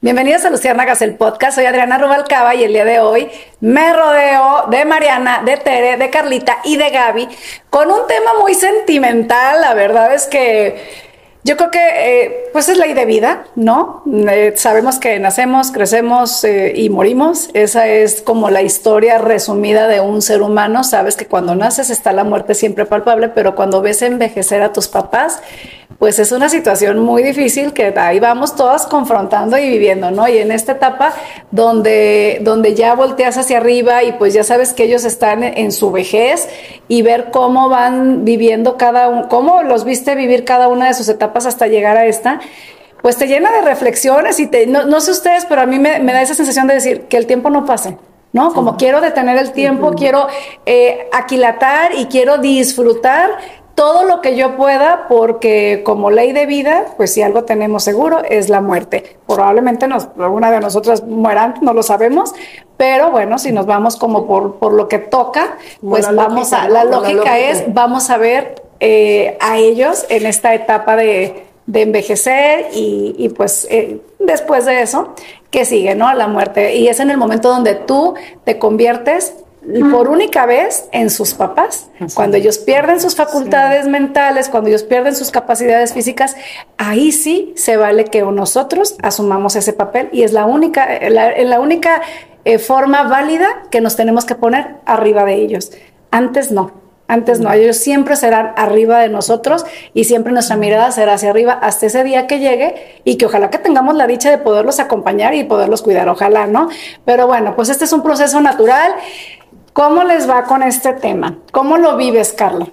Bienvenidos a Luciérnagas, el podcast. Soy Adriana Rubalcaba y el día de hoy me rodeo de Mariana, de Tere, de Karlita y de Gaby con un tema muy sentimental. La verdad es que yo creo que pues es ley de vida, ¿no? Sabemos que nacemos, crecemos y morimos. Esa es como la historia resumida de un ser humano. Sabes que cuando naces está la muerte siempre palpable, pero cuando ves envejecer a tus papás, pues es una situación muy difícil que ahí vamos todas confrontando y viviendo, ¿no? Y en esta etapa donde ya volteas hacia arriba y pues ya sabes que ellos están en su vejez y ver cómo van viviendo cada uno, cómo los viste vivir cada una de sus etapas hasta llegar a esta, pues te llena de reflexiones y no sé ustedes, pero a mí me da esa sensación de decir que el tiempo no pase, ¿no? Como quiero detener el tiempo, quiero aquilatar y quiero disfrutar todo lo que yo pueda, porque como ley de vida, pues si algo tenemos seguro es la muerte. Probablemente alguna de nosotras mueran, no lo sabemos, pero bueno, si nos vamos como por lo que toca, pues bueno, vamos lógica, la lógica es, vamos a ver a ellos en esta etapa de envejecer y pues después de eso, ¿qué sigue, no? La muerte. Y es en el momento donde tú te conviertes por única vez en sus papás. Así cuando es. Ellos pierden sus facultades mentales, cuando ellos pierden sus capacidades físicas, ahí sí se vale que nosotros asumamos ese papel y es la única forma válida que nos tenemos que poner arriba de ellos. Antes no, ellos siempre serán arriba de nosotros y siempre nuestra mirada será hacia arriba hasta ese día que llegue y que ojalá que tengamos la dicha de poderlos acompañar y poderlos cuidar, ojalá, ¿no? Pero bueno, pues este es un proceso natural. ¿Cómo les va con este tema? ¿Cómo lo vives, Carla?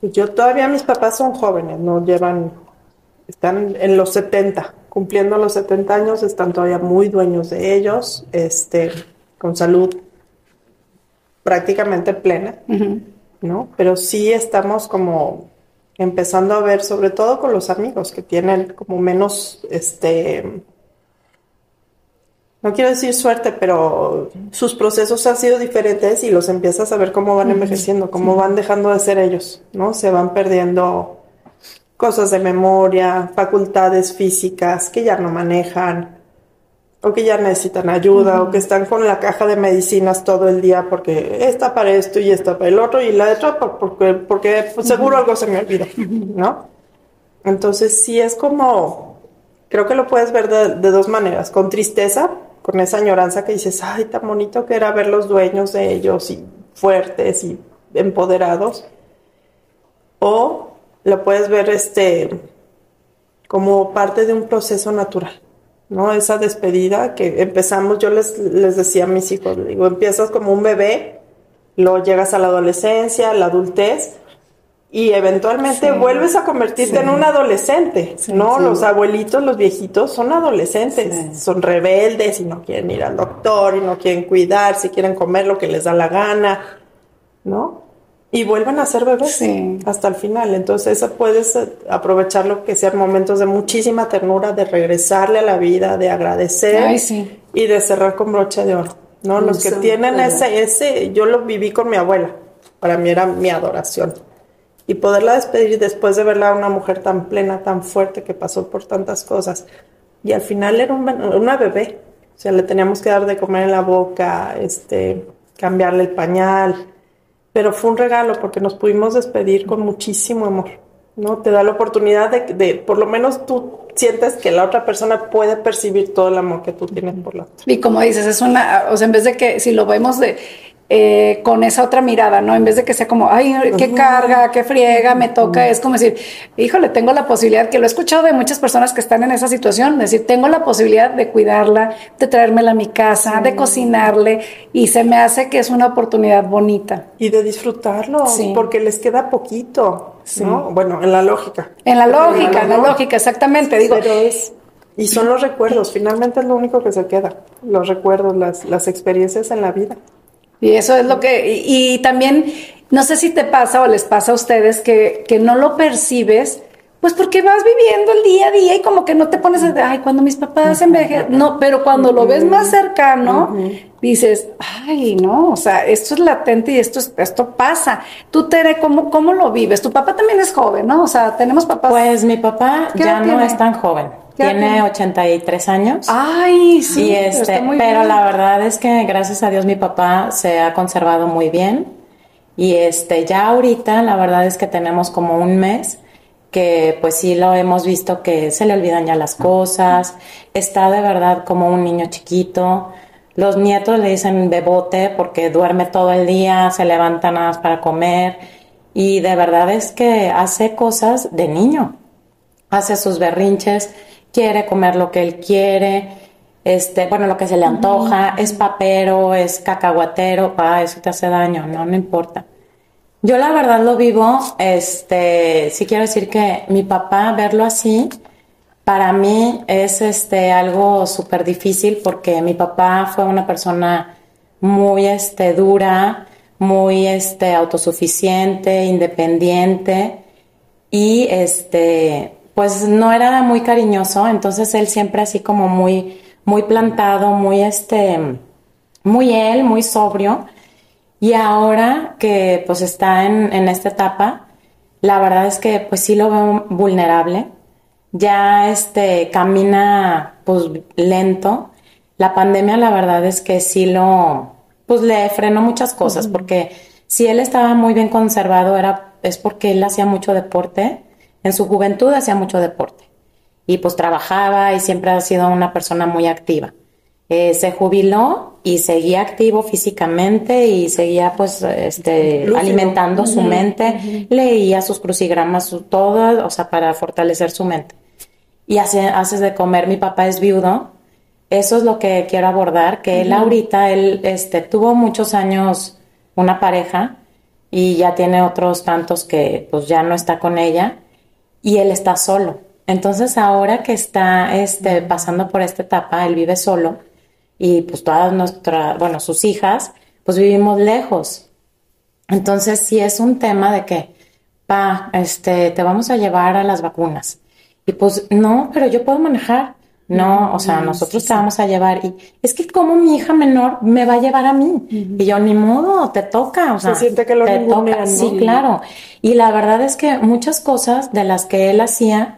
Yo todavía, mis papás son jóvenes, están en los 70, cumpliendo los 70 años, están todavía muy dueños de ellos, con salud prácticamente plena, ¿no? Pero sí estamos como empezando a ver, sobre todo con los amigos que tienen como menos, no quiero decir suerte, pero sus procesos han sido diferentes y los empiezas a ver cómo van envejeciendo, cómo van dejando de ser ellos, ¿no? Se van perdiendo cosas de memoria, facultades físicas que ya no manejan o que ya necesitan ayuda o que están con la caja de medicinas todo el día porque esta para esto y esta para el otro y la otra porque seguro algo se me olvidó, ¿no? Entonces sí es como, creo que lo puedes ver de dos maneras, con tristeza, con esa añoranza que dices, ay, tan bonito que era ver los dueños de ellos y fuertes y empoderados. O lo puedes ver como parte de un proceso natural, ¿no? Esa despedida que empezamos, yo les decía a mis hijos, digo, empiezas como un bebé, luego llegas a la adolescencia, a la adultez, y eventualmente vuelves a convertirte en un adolescente, ¿no? Los abuelitos, los viejitos son adolescentes, son rebeldes y no quieren ir al doctor y no quieren cuidarse, quieren comer lo que les da la gana, ¿no? Y vuelven a ser bebés hasta el final. Entonces puedes aprovechar lo que sean momentos de muchísima ternura, de regresarle a la vida, de agradecer y de cerrar con broche de oro, ¿no? Los que tienen ese, yo lo viví con mi abuela, para mí era mi adoración. Y poderla despedir después de verla a una mujer tan plena, tan fuerte, que pasó por tantas cosas. Y al final era una bebé. O sea, le teníamos que dar de comer en la boca, cambiarle el pañal. Pero fue un regalo porque nos pudimos despedir con muchísimo amor, ¿no? Te da la oportunidad de por lo menos tú sientes que la otra persona puede percibir todo el amor que tú tienes por la otra. Y como dices, es o sea, en vez de que si lo vemos con esa otra mirada, ¿no? En vez de que sea como, ay, qué carga, qué friega, me toca, es como decir, híjole, tengo la posibilidad, que lo he escuchado de muchas personas que están en esa situación, decir, tengo la posibilidad de cuidarla, de traérmela a mi casa, de cocinarle, y se me hace que es una oportunidad bonita. Y de disfrutarlo, porque les queda poquito, ¿no? Bueno, en la lógica. En la lógica, exactamente, digo. Pero y son los recuerdos, finalmente es lo único que se queda, los recuerdos, las experiencias en la vida. Y eso es lo que, y también No sé si te pasa o les pasa a ustedes que no lo percibes, pues porque vas viviendo el día a día y como que no te pones a, ay, cuando mis papás envejecen, no, pero cuando lo ves más cercano, dices, ay, no, o sea, esto es latente y esto pasa. Tú, Tere, ¿cómo lo vives? Tu papá también es joven, ¿no? O sea, tenemos papás. Pues mi papá ya no es tan joven, tiene 83 años. Ay, sí, pero la verdad es que gracias a Dios mi papá se ha conservado muy bien y ya ahorita la verdad es que tenemos como un mes que pues sí lo hemos visto que se le olvidan ya las cosas, está de verdad como un niño chiquito, los nietos le dicen bebote porque duerme todo el día, se levanta nada más para comer y de verdad es que hace cosas de niño, hace sus berrinches, quiere comer lo que él quiere, lo que se le antoja, es papero, es cacahuatero, eso te hace daño, no importa. Yo la verdad lo vivo, sí quiero decir que mi papá, verlo así, para mí es algo súper difícil porque mi papá fue una persona muy dura, muy autosuficiente, independiente y pues no era muy cariñoso, entonces él siempre así como muy, muy plantado, muy muy él, muy sobrio. Y ahora que pues está en esta etapa, la verdad es que pues sí lo veo vulnerable, ya camina pues lento, la pandemia la verdad es que sí pues le frenó muchas cosas, porque si él estaba muy bien conservado es porque él hacía mucho deporte, en su juventud hacía mucho deporte y pues trabajaba y siempre ha sido una persona muy activa. Se jubiló y seguía activo físicamente y seguía pues alimentando su mente, leía sus crucigramas, todo, o sea, para fortalecer su mente. Y haces de comer, mi papá es viudo, eso es lo que quiero abordar, que él ahorita, tuvo muchos años una pareja y ya tiene otros tantos que pues ya no está con ella y él está solo. Entonces ahora que está pasando por esta etapa, él vive solo. Y pues todas sus hijas, pues vivimos lejos. Entonces sí es un tema de que, te vamos a llevar a las vacunas. Y pues no, pero yo puedo manejar. No, o sea, nosotros te vamos a llevar. Y es que como mi hija menor me va a llevar a mí. Y yo, ni modo, te toca. O sea, se siente que lo ningunean. Sí, claro. Y la verdad es que muchas cosas de las que él hacía,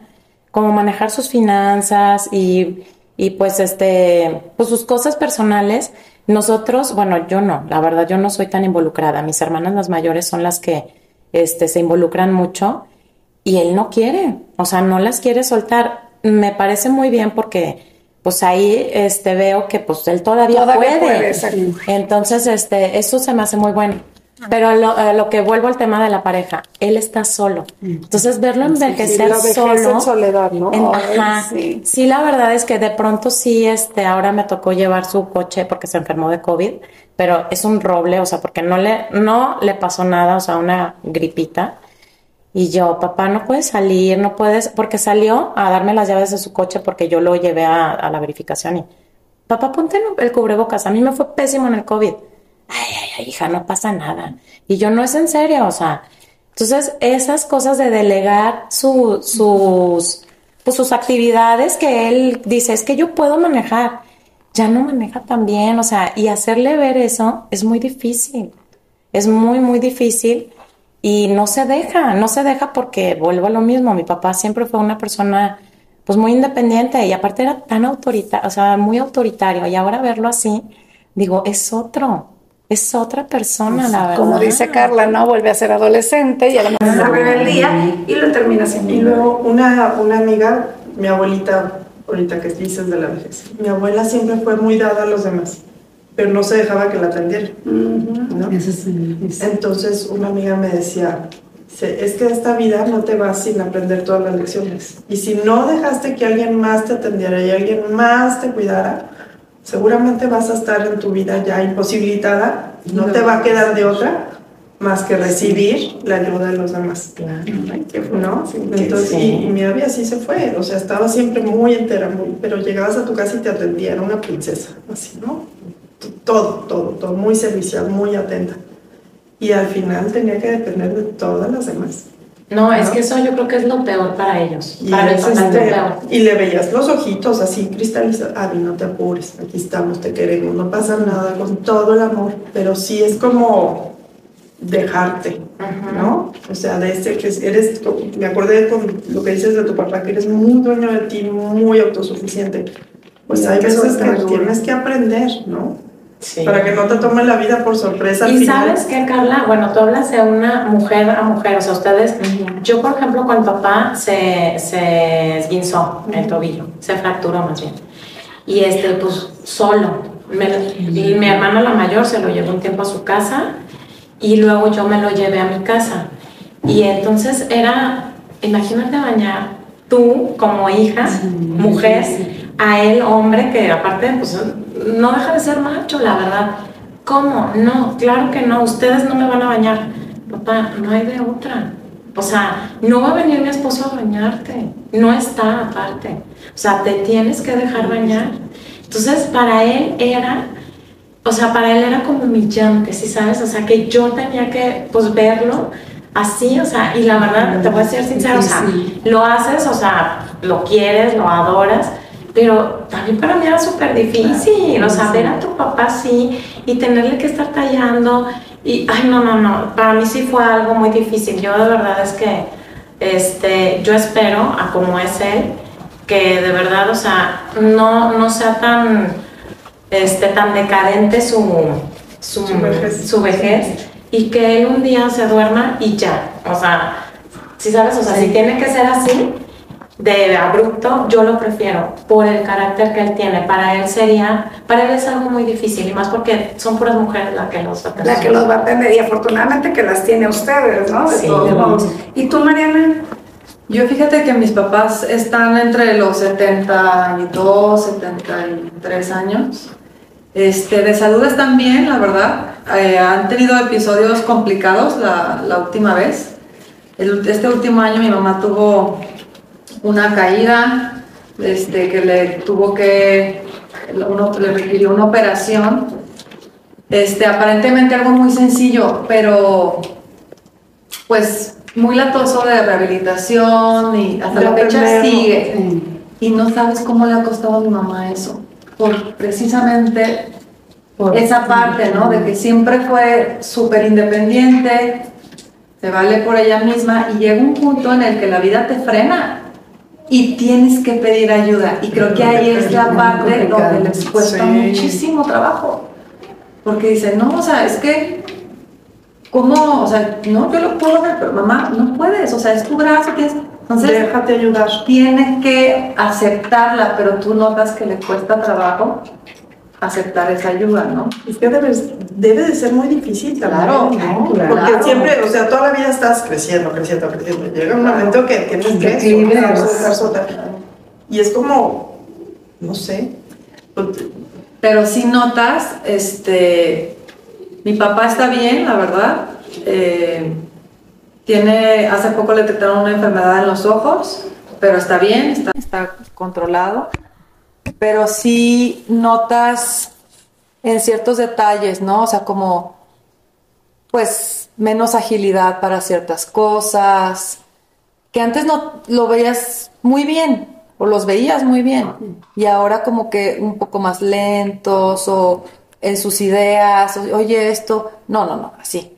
como manejar sus finanzas y pues, pues sus cosas personales, nosotros, yo no, la verdad, yo no soy tan involucrada. Mis hermanas las mayores son las que, se involucran mucho y él no quiere, o sea, no las quiere soltar. Me parece muy bien porque, pues ahí, veo que, pues él todavía puede. Entonces, eso se me hace muy bueno. Pero lo que vuelvo al tema de la pareja, él está solo. Entonces, verlo envejecer sí, solo. En soledad, ¿no? Sí, la verdad es que de pronto sí, ahora me tocó llevar su coche porque se enfermó de COVID, pero es un roble, o sea, porque no le pasó nada, o sea, una gripita. Y yo, papá, no puedes salir, porque salió a darme las llaves de su coche porque yo lo llevé a la verificación y, papá, ponte el cubrebocas. A mí me fue pésimo en el COVID. Ay, hija, no pasa nada. Y yo, no es en serio, o sea. Entonces, esas cosas de delegar sus actividades que él dice, es que yo puedo manejar. Ya no maneja tan bien, o sea, y hacerle ver eso es muy difícil. Es muy, muy difícil y no se deja porque vuelvo a lo mismo. Mi papá siempre fue una persona, pues, muy independiente y aparte era tan autoritario, o sea, muy autoritario. Y ahora verlo así, digo, es otra persona, la verdad. Como dice Carla, ¿no? Vuelve a ser adolescente y a la rebeldía y lo termina siendo. Y luego una amiga, mi abuelita, ahorita que dices de la vejez, mi abuela siempre fue muy dada a los demás, pero no se dejaba que la atendieran, ¿no? Eso. Entonces una amiga me decía, es que esta vida no te vas sin aprender todas las lecciones. Y si no dejaste que alguien más te atendiera y alguien más te cuidara, seguramente vas a estar en tu vida ya imposibilitada, no te va a quedar de otra más que recibir la ayuda de los demás. Claro. ¿No? Entonces, y mi abuela así se fue, o sea, estaba siempre muy entera, pero llegabas a tu casa y te atendía, era una princesa, así, ¿no? Todo, muy servicial, muy atenta. y al final tenía que depender de todas las demás. No, es que eso yo creo que es lo peor para ellos. Y, para peor. Y le veías los ojitos así cristalizados. Abby, no te apures, aquí estamos, te queremos, no pasa nada, con todo el amor. Pero sí es como dejarte, ¿no? O sea, de ese que eres, me acordé con lo que dices de tu papá, que eres muy dueño de ti, muy autosuficiente. Pues hay veces que tienes que aprender, ¿no? Sí. Para que no te tome la vida por sorpresa. Y sabes qué, Karla, bueno, tú hablas de una mujer a mujer, o sea, ustedes, yo por ejemplo con papá se esguinzó el tobillo, se fracturó más bien, y pues solo, y mi hermana la mayor se lo llevó un tiempo a su casa, y luego yo me lo llevé a mi casa, y entonces era, imagínate bañar tú como hija, mujer, a él hombre, que aparte pues no deja de ser macho, la verdad. ¿Cómo? No, claro que no, ustedes no me van a bañar. Papá, no hay de otra. O sea, no va a venir mi esposo a bañarte. No está aparte. O sea, te tienes que dejar bañar. Entonces, para él era, o sea, para él era como humillante, ¿sí sabes? O sea, que yo tenía que, pues, verlo así, o sea, y la verdad, te voy a ser sincera, o sea, lo haces, o sea, lo quieres, lo adoras, pero también para mí era súper difícil, o sea, ver a tu papá así y tenerle que estar tallando y, ay, no, para mí sí fue algo muy difícil. Yo de verdad es que, yo espero, a como es él, que de verdad, o sea, no sea tan, tan decadente su vejez, y que él un día se duerma y ya, o sea, ¿sí sabes? O sea, si tiene que ser así, de abrupto, yo lo prefiero por el carácter que él tiene. Para él es algo muy difícil, y más porque son puras mujeres las que los va a tener. La que los va a tener, y afortunadamente que las tiene ustedes, ¿no? Sí. ¿Y tú, Mariana? Yo, fíjate que mis papás están entre los 72, 73 años. De salud están bien, la verdad. Han tenido episodios complicados la última vez. Este último año mi mamá tuvo una caída, que le requirió una operación, aparentemente algo muy sencillo, pero pues muy latoso de rehabilitación, y hasta la fecha sigue. Y no sabes cómo le ha costado a mi mamá eso, precisamente por esa parte, ¿no? De que siempre fue súper independiente, se vale por ella misma, y llega un punto en el que la vida te frena y tienes que pedir ayuda, y creo que ahí es la parte donde les cuesta muchísimo trabajo, porque dicen, no, o sea, es que ¿cómo? O sea, no, yo lo puedo ver, pero mamá, no puedes, o sea, es tu brazo, entonces déjate ayudar, tienes que aceptarla, pero tú notas que le cuesta trabajo aceptar esa ayuda, ¿no? Es que debe de ser muy difícil también, claro, porque siempre, o sea, toda la vida estás creciendo, llega un momento que tienes que soltar, y es como, no sé, pero si notas, mi papá está bien, la verdad, hace poco le detectaron una enfermedad en los ojos, pero está bien, está controlado, pero sí notas en ciertos detalles, ¿no? O sea, como, pues, menos agilidad para ciertas cosas, que antes no lo veías muy bien, o los veías muy bien, y ahora como que un poco más lentos, o en sus ideas, oye, esto, no, así,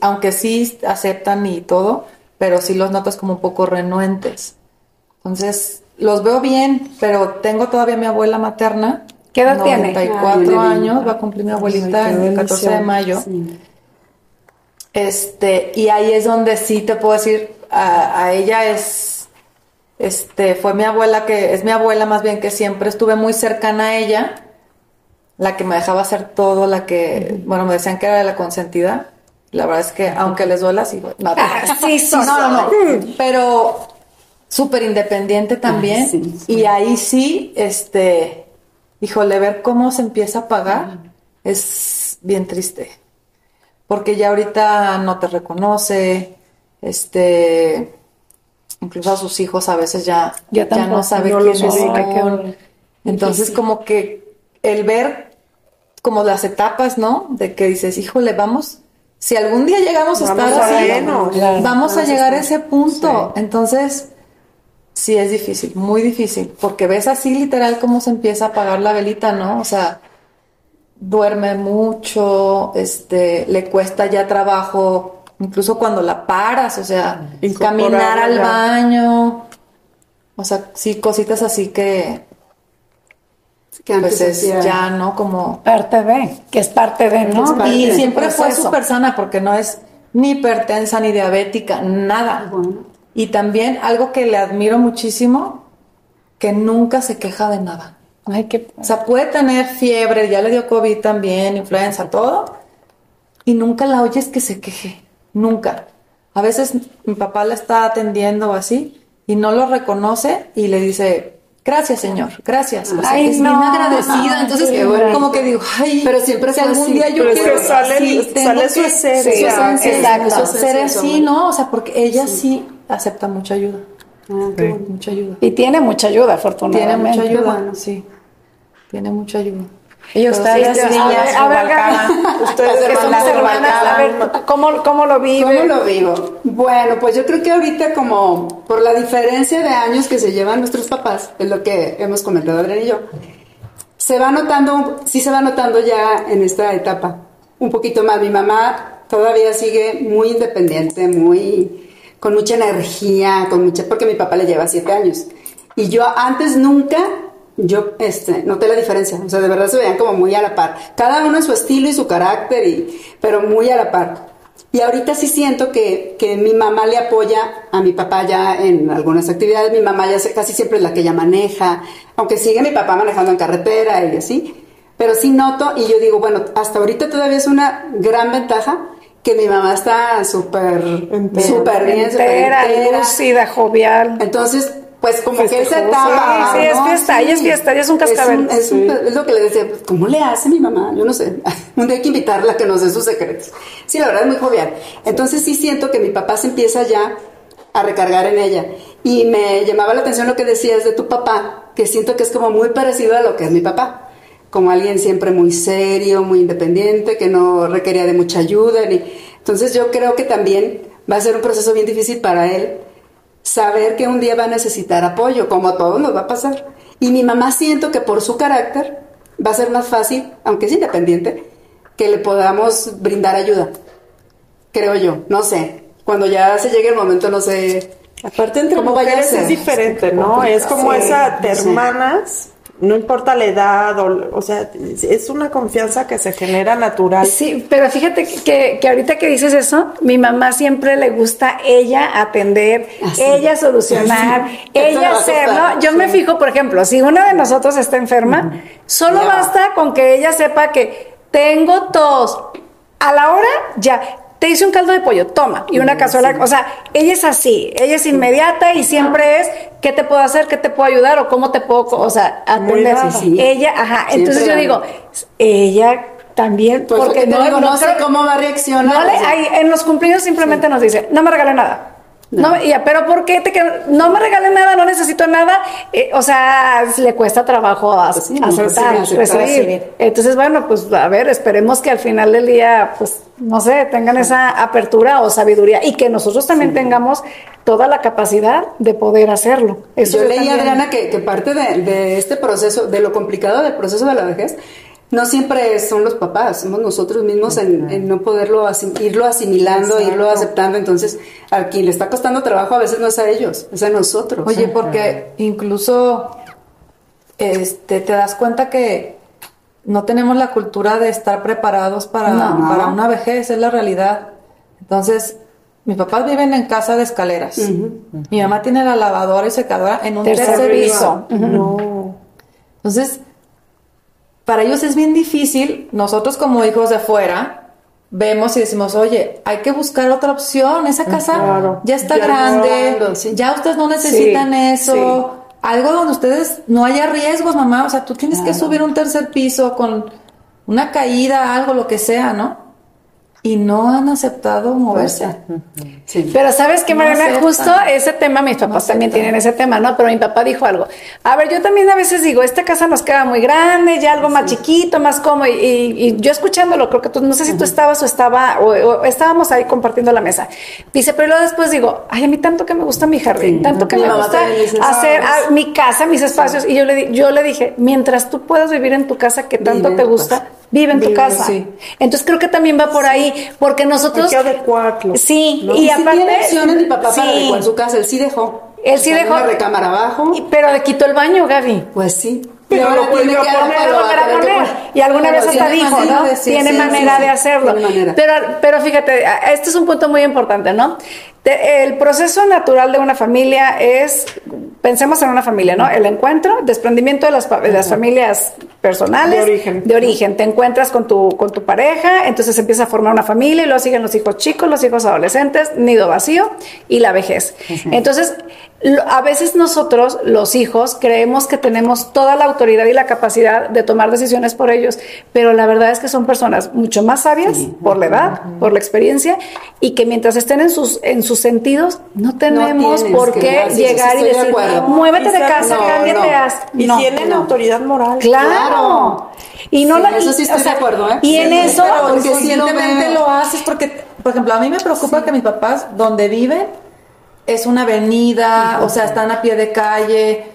aunque sí aceptan y todo, pero sí los notas como un poco renuentes. Entonces, los veo bien, pero tengo todavía mi abuela materna. ¿Qué edad tiene? 94 años, va a cumplir mi abuelita el 14 de mayo. Sí. Y ahí es donde sí te puedo decir, a ella es, fue mi abuela, que es mi abuela más bien, que siempre estuve muy cercana a ella, la que me dejaba hacer todo, la que, bueno, me decían que era la consentida. La verdad es que, aunque les duela, sí, pero súper independiente también, y ahí sí, híjole, ver cómo se empieza a apagar es bien triste, porque ya ahorita no te reconoce, incluso a sus hijos a veces ya no sabe quiénes son, entonces como que el ver como las etapas, ¿no? De que dices, híjole, vamos Si algún día llegamos a estar así, vamos a llegar a ese punto. Sí. Entonces, sí es difícil, muy difícil, porque ves así literal cómo se empieza a apagar la velita, ¿no? O sea, duerme mucho, le cuesta ya trabajo, incluso cuando la paras, o sea, caminar al baño, o sea, sí, cositas así que pues es ya, ¿no? Como parte de, que es parte de, ¿no? Parte y siempre fue súper sana porque no es ni hipertensa ni diabética, nada. Bueno. Y también algo que le admiro muchísimo, que nunca se queja de nada. Ay, qué... O sea, puede tener fiebre, ya le dio COVID también, influenza, todo, y nunca la oyes que se queje, nunca. A veces mi papá la está atendiendo o así, y no lo reconoce y le dice... Gracias, señor, gracias. O sea, ay, es bien agradecida. Entonces, como que digo, ay, pero siempre si algún día yo quiero sale su esencia. Exacto. Ser así, ¿no? O sea, porque ella sí acepta mucha ayuda. Sí. Mucha ayuda. Y tiene mucha ayuda, afortunadamente. Tiene mucha ayuda, sí. Tiene mucha ayuda. Y ustedes, niñas, ustedes que son las hermanas, a ver, ¿cómo lo viven? ¿Cómo lo vivo? Bueno, pues yo creo que ahorita como por la diferencia de años que se llevan nuestros papás, es lo que hemos comentado Adriana y yo, se va notando, sí se va notando ya en esta etapa, un poquito más. Mi mamá todavía sigue muy independiente, muy con mucha energía, porque mi papá le lleva 7 años. Y yo antes nunca... Yo noté la diferencia, o sea, de verdad se veían como muy a la par. Cada uno en su estilo y su carácter, pero muy a la par. Y ahorita sí siento que mi mamá le apoya a mi papá ya en algunas actividades. Mi mamá ya casi siempre es la que ella maneja, aunque sigue mi papá manejando en carretera y así. Pero sí noto, y yo digo, bueno, hasta ahorita todavía es una gran ventaja que mi mamá está súper entera, lúcida, jovial. Entonces... Pues como que esa etapa... Sí, ¿no? es fiesta, ya es un cascabel. Es lo que le decía, pues, ¿cómo le hace mi mamá? Yo no sé, un día hay que invitarla a que nos dé sus secretos. Sí, la verdad es muy jovial. Entonces sí siento que mi papá se empieza ya a recargar en ella. Y me llamaba la atención lo que decías de tu papá, que siento que es como muy parecido a lo que es mi papá. Como alguien siempre muy serio, muy independiente, que no requería de mucha ayuda. Entonces yo creo que también va a ser un proceso bien difícil para él, saber que un día va a necesitar apoyo, como a todos nos va a pasar. Y mi mamá siento que por su carácter va a ser más fácil, aunque es independiente, que le podamos brindar ayuda. Creo yo, no sé. Cuando ya se llegue el momento, no sé. Aparte entre mujeres es diferente, ¿no? Es como esa de hermanas... No importa la edad, o sea, es una confianza que se genera natural. Sí, pero fíjate que ahorita que dices eso, mi mamá siempre le gusta ella atender, así, ella solucionar, así, ella hacerlo. Yo me fijo, por ejemplo, si una de nosotros está enferma, solo basta con que ella sepa que tengo tos. A la hora, ya... Te hice un caldo de pollo, toma, y una cazuela, o sea, ella es así, ella es inmediata y siempre es, ¿qué te puedo hacer? ¿Qué te puedo ayudar? ¿O cómo te puedo, o sea, atender? Ella, ajá, siempre. Entonces yo digo, ella también, pues porque no sé cómo va a reaccionar. No le, ahí, en los cumplidos simplemente nos dice, no me regale nada. No, pero ¿por qué no me regalen nada? No necesito nada. O sea, le cuesta trabajo aceptar, recibir. Entonces, bueno, pues a ver, esperemos que al final del día, pues, no sé, tengan esa apertura o sabiduría y que nosotros también tengamos toda la capacidad de poder hacerlo. Eso yo leí, Adriana, que parte de este proceso, de lo complicado del proceso de la vejez, no siempre son los papás, somos nosotros mismos en no poderlo irlo asimilando, exacto, irlo aceptando. Entonces, a quien le está costando trabajo a veces no es a ellos, es a nosotros. Oye, porque incluso te das cuenta que no tenemos la cultura de estar preparados para una vejez, es la realidad. Entonces, mis papás viven en casa de escaleras. Mi mamá tiene la lavadora y secadora en un tercer piso. No. Entonces... Para ellos es bien difícil, nosotros como hijos de fuera, vemos y decimos, oye, hay que buscar otra opción, esa casa ya está grande, ya ustedes no necesitan eso, algo donde ustedes no haya riesgos, mamá, o sea, tú tienes que subir un tercer piso con una caída, algo, lo que sea, ¿no? y no han aceptado moverse. Sí. Pero ¿sabes qué, Mariana? No justo ese tema, mis papás también tienen ese tema, ¿no? Pero mi papá dijo algo. A ver, yo también a veces digo, esta casa nos queda muy grande, ya algo más chiquito, más cómodo. Y yo escuchándolo, creo que tú, no sé si tú estabas o estábamos ahí compartiendo la mesa. Dice, pero luego después digo, ay, a mí tanto que me gusta mi jardín, tanto que me gusta hacer mi casa, mis espacios. Sí. Y yo le dije, mientras tú puedas vivir en tu casa que tanto te gusta, vive en tu casa. Sí. Entonces creo que también va por ahí, porque nosotros... Hay que adecuarlo. Sí, ¿no? Y aparte... tiene opciones mi papá para adecuar su casa, él sí dejó. Él sí dejó. Una recámara abajo. Pero le quitó el baño, Gaby. Pues sí. Pero ahora lo tiene que poner. Y alguna vez hasta dijo, ¿no? Tiene manera de hacerlo. Pero fíjate, este es un punto muy importante, ¿no? El proceso natural de una familia es... Pensemos en una familia, ¿no? El encuentro, desprendimiento de las familias personales. De origen. Te encuentras con tu pareja, entonces empieza a formar una familia y luego siguen los hijos chicos, los hijos adolescentes, nido vacío y la vejez. Entonces, a veces nosotros, los hijos, creemos que tenemos toda la autoridad y la capacidad de tomar decisiones por ellos, pero la verdad es que son personas mucho más sabias por la edad, por la experiencia, y que mientras estén en sus sentidos, no tenemos por qué llegar y decir... Muévete de casa, cámbiate, haz. Y tienen autoridad moral. Claro. Y no la. Eso sí estoy de acuerdo, ¿eh? Y en eso, porque simplemente lo haces, porque, por ejemplo, a mí me preocupa que mis papás, donde viven, es una avenida, o sea, están a pie de calle.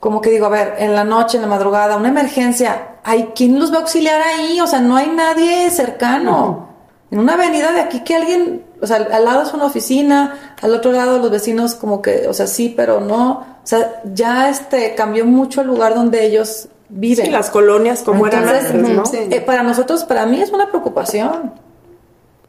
Como que digo, a ver, en la noche, en la madrugada, una emergencia, ¿hay quién los va a auxiliar ahí? O sea, no hay nadie cercano. En una avenida de aquí que alguien, o sea, al lado es una oficina, al otro lado los vecinos como que, o sea, sí, pero no. O sea, ya cambió mucho el lugar donde ellos viven. Sí, las colonias como eran antes, ¿no? Sí. Para nosotros, para mí es una preocupación.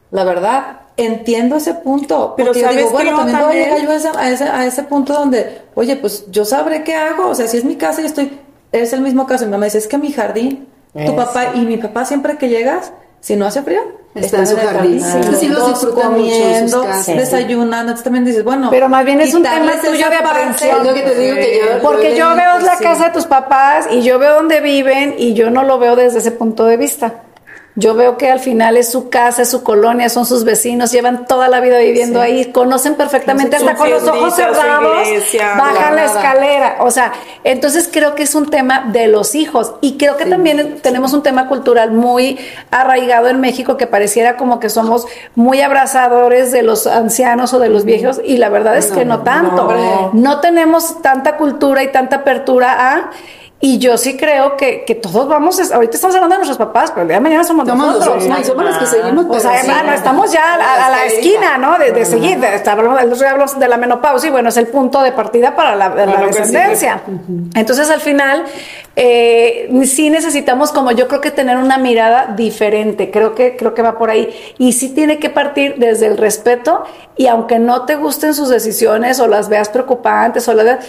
La verdad, entiendo ese punto. Pero yo digo, bueno, también voy a llegar yo a ese punto donde, oye, pues yo sabré qué hago. O sea, si es mi casa, yo estoy... Es el mismo caso. Mi mamá dice, es que mi jardín, tu papá y mi papá siempre que llegas... Si no hace frío, está en su jardín. Sí, los disfrutan comiendo, desayunando. Entonces también dices, bueno... Pero más bien es un tema tuyo de aprensión. Porque yo veo la casa de tus papás y yo veo dónde viven y yo no lo veo desde ese punto de vista. Yo veo que al final es su casa, es su colonia, son sus vecinos, llevan toda la vida viviendo ahí, conocen perfectamente, hasta con los ojos cerrados, bajan la escalera. O sea, entonces creo que es un tema de los hijos y creo que también tenemos un tema cultural muy arraigado en México que pareciera como que somos muy abrazadores de los ancianos o de los viejos y la verdad es que no tanto. No tenemos tanta cultura y tanta apertura a... Y yo sí creo que todos vamos... Ahorita estamos hablando de nuestros papás, pero el día de mañana somos nosotros. Sí, ¿no? Somos los que seguimos. O sea, hermano, estamos ya a la esquina, ¿no? De seguir. Hablamos de la menopausia y, bueno, es el punto de partida para la descendencia. Entonces, al final, sí necesitamos, como yo creo que tener una mirada diferente. Creo que va por ahí. Y sí tiene que partir desde el respeto y aunque no te gusten sus decisiones o las veas preocupantes o las veas...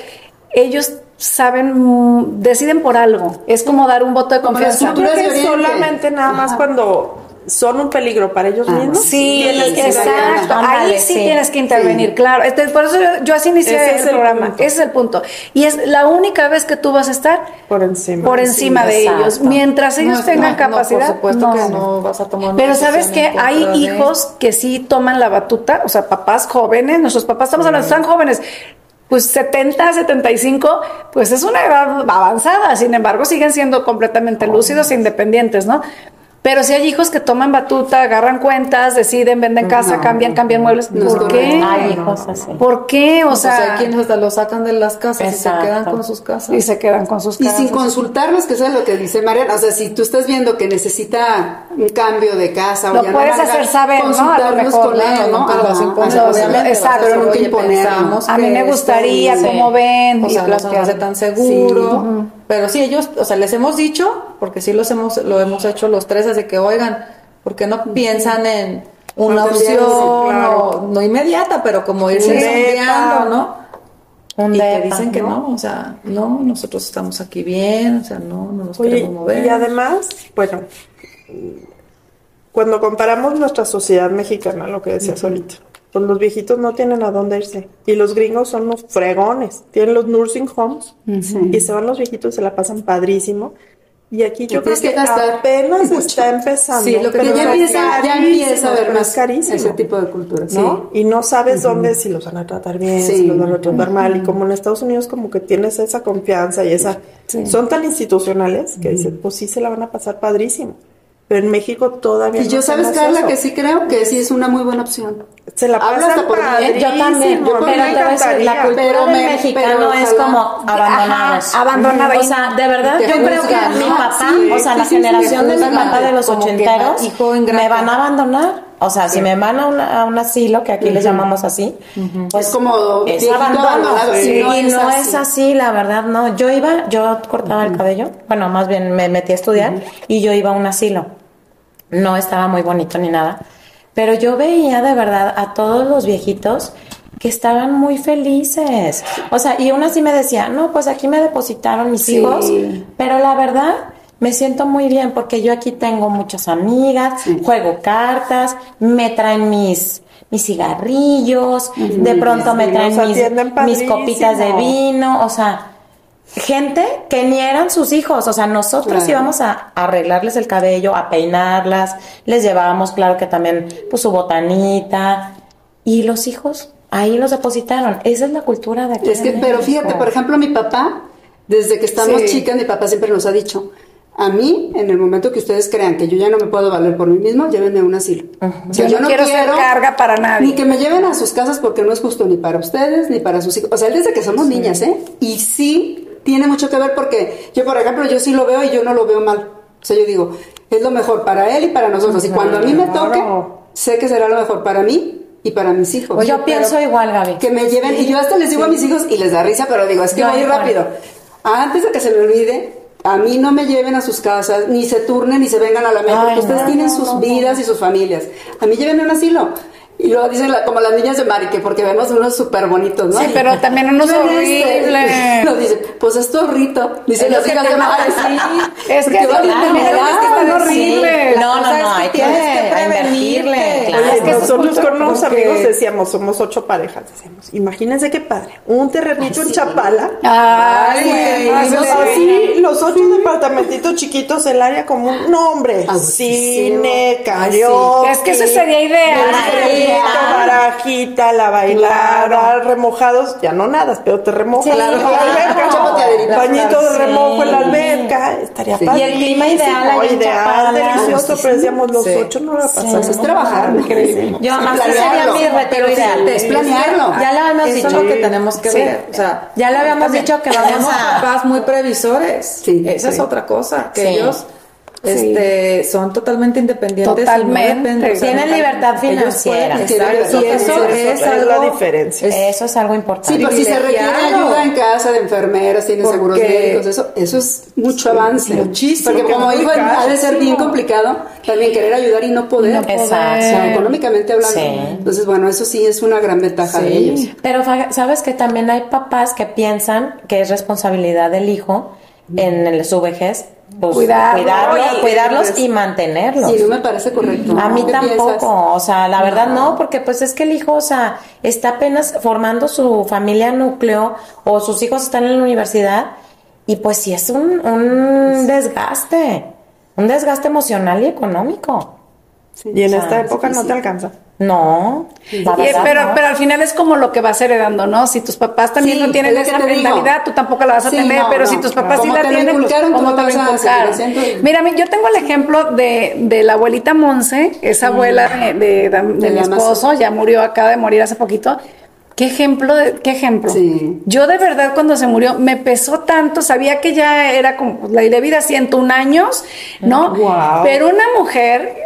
Ellos saben, deciden por algo. Es como dar un voto de confianza. Yo creo que solamente nada más cuando son un peligro para ellos mismos. Sí, exacto. Ahí sí tienes que intervenir, claro. Por eso yo así inicié el programa. Ese es el punto. Y es la única vez que tú vas a estar por encima de ellos. Mientras ellos tengan capacidad. Por supuesto que no vas a tomar. Pero ¿sabes qué? Hay hijos que sí toman la batuta. O sea, papás jóvenes. Nuestros papás, estamos hablando, están jóvenes. Pues 70, 75, pues es una edad avanzada, sin embargo siguen siendo completamente lúcidos e independientes, ¿no? Pero si hay hijos que toman batuta, agarran cuentas, deciden, venden casa, cambian muebles. ¿Por qué? Hay hijos así. ¿Por qué? O sea, quienes hasta los sacan de las casas y se quedan con sus casas. Y se quedan con sus casas. Y sin consultarlos, que eso es lo que dice Mariana. O sea, si tú estás viendo que necesita un cambio de casa o ya no puedes hacer saber, ¿no? Consultarlos con él, ¿no? Exacto, pero nunca imponemos. A mí me gustaría, ¿cómo ven? O sea, no se hace tan seguro. Pero sí, ellos, o sea, les hemos dicho, porque sí lo hemos hecho los tres, así que, oigan, ¿por qué no piensan en una opción, no inmediata, pero como irse sondeando, ¿no? Y te dicen que no, o sea, no, nosotros estamos aquí bien, o sea, no nos queremos mover. Y además, bueno, cuando comparamos nuestra sociedad mexicana, lo que decías ahorita, pues los viejitos no tienen a dónde irse. Y los gringos son los fregones. Tienen los nursing homes y se van los viejitos, se la pasan padrísimo. Y aquí yo creo que apenas mucho. Está empezando. Sí, lo que pero ya empieza a haber más carísimo. Ese tipo de cultura, ¿no? Sí. Y no sabes dónde, si los van a tratar bien, sí. si los van a tratar mal. Y como en Estados Unidos como que tienes esa confianza y esa... Sí. Son tan institucionales que dicen, pues sí se la van a pasar padrísimo. Pero en México todavía y no. Y yo sabes, Carla, que sí creo que sí es una muy buena opción. Se la pasan padrísimo. Yo también. Yo pero la cultura del mexicano es como abandonados. Abandonada. O sea, de verdad, yo creo que mi papá, o sea, la generación de mi papá de los ochenteros, me van a abandonar. O sea, si me van a un asilo, que aquí les llamamos así, pues es como... Es abandonado. Sí, no, y no es así, la verdad, no. Yo cortaba el cabello, bueno, más bien me metí a estudiar, y yo iba a un asilo. No estaba muy bonito ni nada. Pero yo veía de verdad a todos los viejitos que estaban muy felices. O sea, y uno sí me decía, no, pues aquí me depositaron mis hijos, pero la verdad... Me siento muy bien porque yo aquí tengo muchas amigas, juego cartas, me traen mis cigarrillos, de pronto me traen mis copitas de vino, o sea, gente que ni eran sus hijos, o sea, nosotros íbamos a arreglarles el cabello, a peinarlas, les llevábamos, claro que también, pues, su botanita, y los hijos ahí los depositaron. Esa es la cultura de aquí. Es que, pero fíjate, por ejemplo, mi papá, desde que estamos chicas, mi papá siempre nos ha dicho... A mí, en el momento que ustedes crean que yo ya no me puedo valer por mí mismo, llévenme a un asilo. O sea, yo no quiero ser carga para nadie. Ni que me lleven a sus casas porque no es justo ni para ustedes, ni para sus hijos. O sea, él desde que somos niñas, ¿eh? Y sí tiene mucho que ver porque yo, por ejemplo, yo sí lo veo y yo no lo veo mal. O sea, yo digo, es lo mejor para él y para nosotros. Y cuando a mí me toque, sé que será lo mejor para mí y para mis hijos. Oye, yo pienso igual, Gaby. Que me lleven, y yo hasta les digo a mis hijos y les da risa, pero digo, es que voy rápido. Antes de que se me olvide... A mí no me lleven a sus casas, ni se turnen, ni se vengan a la mesa, porque ustedes tienen sus vidas y sus familias. A mí llévenme a un asilo. Y luego dicen como las niñas de Mari, que porque vemos unos súper bonitos, ¿no? Sí, pero también unos horribles. Nos dicen, pues es torrito. Dicen las hijas de Mari, sí. Es que están horribles. No, hay que prevenirle. Es que nosotros con unos amigos decíamos, somos 8 parejas, decíamos, imagínense qué padre, un terrenito en Chapala. Ay, así, los 8 departamentitos chiquitos, el área común, no, hombre, cine, karaoke. Es que eso sería ideal. La barajita, la bailada, remojados, ya no nadas, pero te remojas. Sí, la alberca, bañito de remojo en la alberca, estaría padre. Y el clima ideal, delicioso, pero decíamos los 8 no la pasamos. Es trabajar, increíble. Yo, así sería mi retiro ideal. Es planearlo. Ya lo habíamos dicho. Eso es lo que tenemos que ver. O sea, ya lo habíamos dicho que vamos a papás muy previsores. Esa es otra cosa, que ellos... son totalmente independientes. Totalmente. Tienen libertad financiera. Eso es la diferencia. Eso es algo importante. Sí, pero si se requiere ayuda en casa de enfermeras, tiene seguros médicos, eso es mucho avance. Muchísimo. Porque como digo, ha de ser bien complicado también querer ayudar y no poder. Exacto. Económicamente hablando. Sí. Entonces, bueno, eso sí es una gran ventaja de ellos. Pero sabes que también hay papás que piensan que es responsabilidad del hijo en su vejez. Pues, cuidarlos y mantenerlos. Sí, no me parece correcto. A mí tampoco, o sea, la verdad no, porque pues es que el hijo, o sea, está apenas formando su familia núcleo o sus hijos están en la universidad y pues sí es un desgaste, emocional y económico. Sí, y en esta época no te alcanza. No, la verdad, pero al final es como lo que vas heredando, ¿no? Si tus papás también no tienen esa mentalidad, tú tampoco la vas a tener, pero si tus papás sí la tienen, pues como te lo inculcaron. Mira, yo tengo el ejemplo de la abuelita Monse, esa abuela de mi esposo, ya murió, acaba de morir hace poquito. ¿Qué ejemplo? ¿Qué ejemplo? Sí. Yo de verdad cuando se murió me pesó tanto, sabía que ya era como la de vida 101 años, ¿no? Wow. Pero una mujer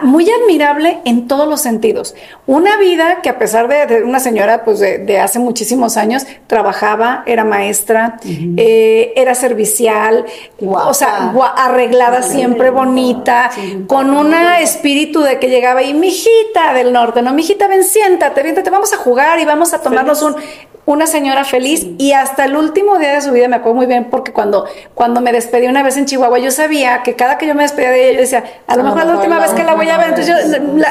muy admirable en todos los sentidos. Una vida que a pesar de una señora pues de hace muchísimos años, trabajaba, era maestra, era servicial, o sea, arreglada siempre, bonita, con un espíritu de que llegaba y mijita del norte, no, mijita ven, siéntate, vamos a jugar y vamos a tomarnos una señora feliz. Sí. Y hasta el último día de su vida, me acuerdo muy bien, porque cuando me despedí una vez en Chihuahua, yo sabía que cada que yo me despedía de ella, yo decía, a lo mejor la última vez que la voy a ver, entonces yo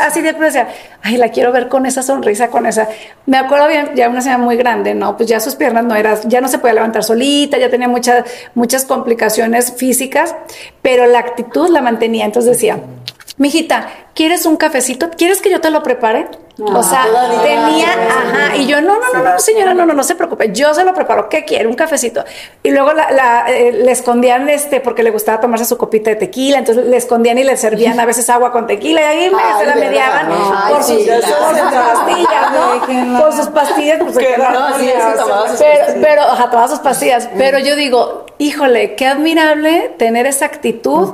así de pronto decía, ay, la quiero ver con esa sonrisa, con esa, me acuerdo bien, ya una señora muy grande, no, pues ya sus piernas ya no se podía levantar solita, ya tenía muchas complicaciones físicas, pero la actitud la mantenía, entonces decía, mijita, ¿quieres un cafecito? ¿Quieres que yo te lo prepare? O sea, y yo, no, señora, no se preocupe, yo se lo preparo, ¿qué quiere? Un cafecito. Y luego le escondían, porque le gustaba tomarse su copita de tequila, entonces le escondían y le servían a veces agua con tequila, y ahí se la mediaban por sus pastillas, tomaba sus pastillas, pero yo digo, híjole, qué admirable tener esa actitud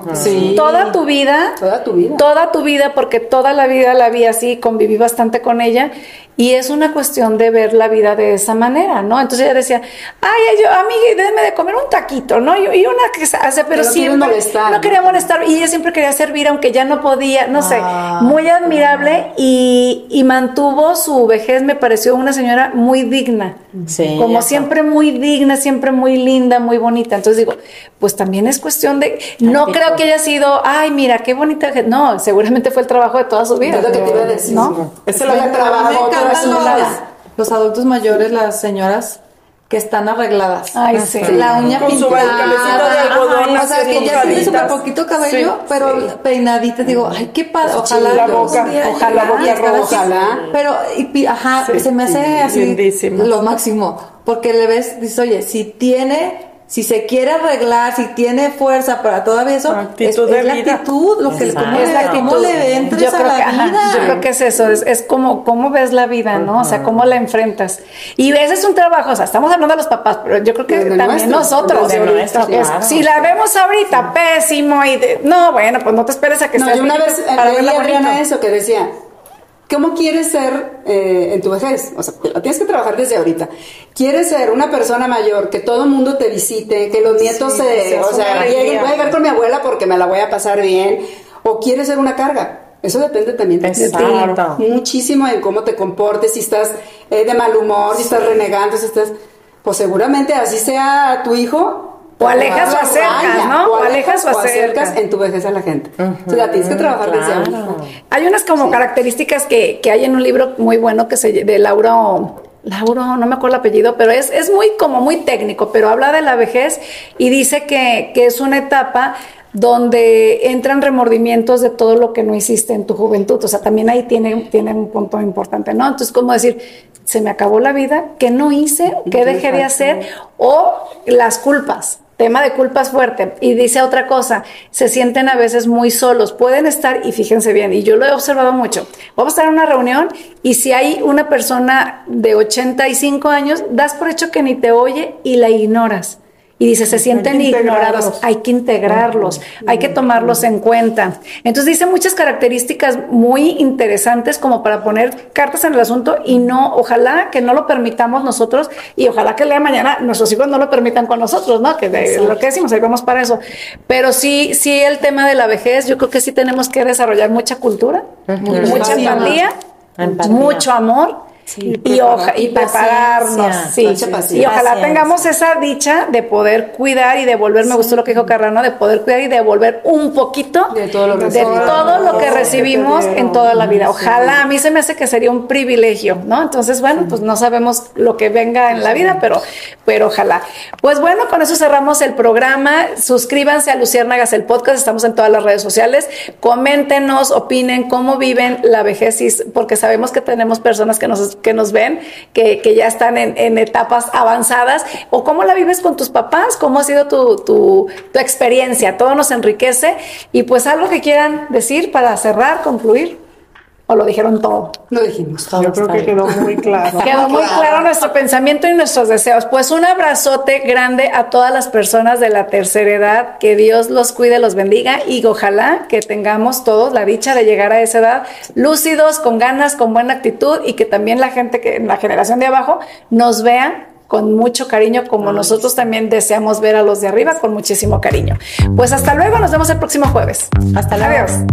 toda tu vida, porque toda la vida la vi así, conviví bastante con ella, y es una cuestión de ver la vida de esa manera, ¿no? Entonces ella decía, ay, a mí déjeme de comer un taquito, ¿no? Y una que se hace, pero siempre no quería molestar, y ella siempre quería servir, aunque ya no podía, no sé, muy admirable, y mantuvo su vejez, me pareció una señora muy digna, siempre muy digna, siempre muy linda, muy bonita. Entonces digo, pues también es cuestión de, no creo que haya sido, ay, mira, qué bonita, no, seguramente fue el trabajo de toda su vida. Es lo que te iba a decir, ¿no? Es el trabajo. Los adultos mayores, las señoras que están arregladas. Ay, sí. La uña con pintada. Con su cabecita de algodón. O sea, que ya tiene súper poquito cabello, pero peinadita. Digo, ay, qué padre. Ojalá. La boca, ojalá, boca roja. Ojalá. Pero, se me hace así lindísimo. Lo máximo. Porque le ves, dices, oye, si se quiere arreglar, si tiene fuerza para todavía eso, es la actitud, cómo le entres a la vida. Yo creo que es eso, es como cómo ves la vida, ¿no? O sea, cómo la enfrentas. Y ese es un trabajo, o sea, estamos hablando de los papás, pero yo creo que también nosotros. Si la vemos ahorita pésimo pues no te esperes a que sea. No, yo una vez leí a Mariana eso que decía, ¿cómo quieres ser en tu vejez? O sea, tienes que trabajar desde ahorita. ¿Quieres ser una persona mayor, que todo el mundo te visite, que los nietos lleguen, voy a llegar con mi abuela porque me la voy a pasar bien? ¿O quieres ser una carga? Eso depende también de ti. Muchísimo en cómo te comportes, si estás de mal humor, si estás renegando, si estás... Pues seguramente así sea tu hijo... O alejas o acercas, ¿no? O alejas o acercas en tu vejez a la gente. Entonces la tienes que trabajar desde ahora. Hay unas como características que hay en un libro muy bueno de Laura, no me acuerdo el apellido, pero es muy como muy técnico, pero habla de la vejez y dice que es una etapa donde entran remordimientos de todo lo que no hiciste en tu juventud. O sea, también ahí tiene un punto importante, ¿no? Entonces, como decir, se me acabó la vida, ¿qué no hice? ¿Qué dejé de hacer? O las culpas. Tema de culpas fuerte. Y dice otra cosa, se sienten a veces muy solos, pueden estar, y fíjense bien, y yo lo he observado mucho, vamos a estar en una reunión y si hay una persona de 85 años, das por hecho que ni te oye y la ignoras. Y dice, se sienten ignorados, hay que integrarlos, hay que tomarlos en cuenta. Entonces dice muchas características muy interesantes como para poner cartas en el asunto y no, ojalá que no lo permitamos nosotros y ojalá que el día de mañana nuestros hijos no lo permitan con nosotros, ¿no? Que es lo que decimos, ahí vamos para eso. Pero sí el tema de la vejez, yo creo que sí tenemos que desarrollar mucha cultura, mucha empatía, mucho amor. Sí, y prepararnos, y ojalá tengamos esa dicha de poder cuidar y devolver, me gustó lo que dijo Carrano, de poder cuidar y devolver un poquito de todo lo que recibimos en toda la vida, ojalá, a mí se me hace que sería un privilegio, ¿no? Entonces, bueno, pues no sabemos lo que venga en la vida, pero ojalá. Pues bueno, con eso cerramos el programa, suscríbanse a Luciérnagas el podcast, estamos en todas las redes sociales, coméntenos, opinen cómo viven la vejez, porque sabemos que tenemos personas que nos ven, que ya están en etapas avanzadas, o cómo la vives con tus papás, cómo ha sido tu experiencia, todo nos enriquece, y pues algo que quieran decir para cerrar, concluir, o lo dijeron todo. Lo dijimos todo. Yo creo que quedó muy claro. Quedó muy claro nuestro pensamiento y nuestros deseos. Pues un abrazote grande a todas las personas de la tercera edad, que Dios los cuide, los bendiga y ojalá que tengamos todos la dicha de llegar a esa edad lúcidos, con ganas, con buena actitud y que también la gente que en la generación de abajo nos vea con mucho cariño, como nosotros también deseamos ver a los de arriba con muchísimo cariño. Pues hasta luego, nos vemos el próximo jueves. Hasta luego. Adiós.